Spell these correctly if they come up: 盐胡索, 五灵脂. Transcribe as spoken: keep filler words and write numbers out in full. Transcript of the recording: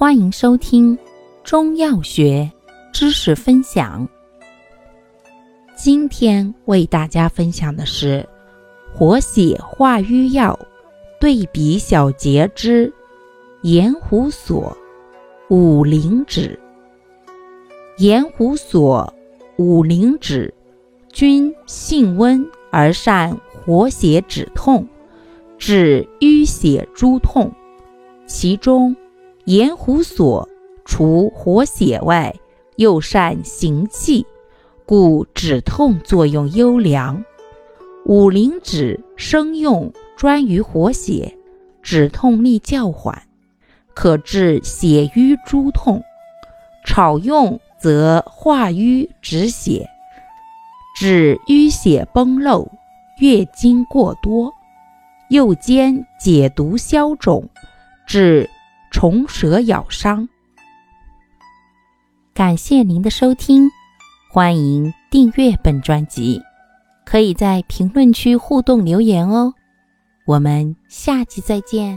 欢迎收听中药学知识分享。今天为大家分享的是活血化瘀药对比小结之盐胡索、五灵脂。盐胡索、五灵脂均性温而善活血止痛，治淤血诸痛。其中盐胡索除活血外，又善行气，故止痛作用优良。五灵脂生用专于活血，止痛力较缓，可治血瘀诸痛。炒用则化瘀止血，治淤血崩漏、月经过多。又兼解毒消肿，治虫蛇咬伤。感谢您的收听，欢迎订阅本专辑，可以在评论区互动留言哦。我们下期再见。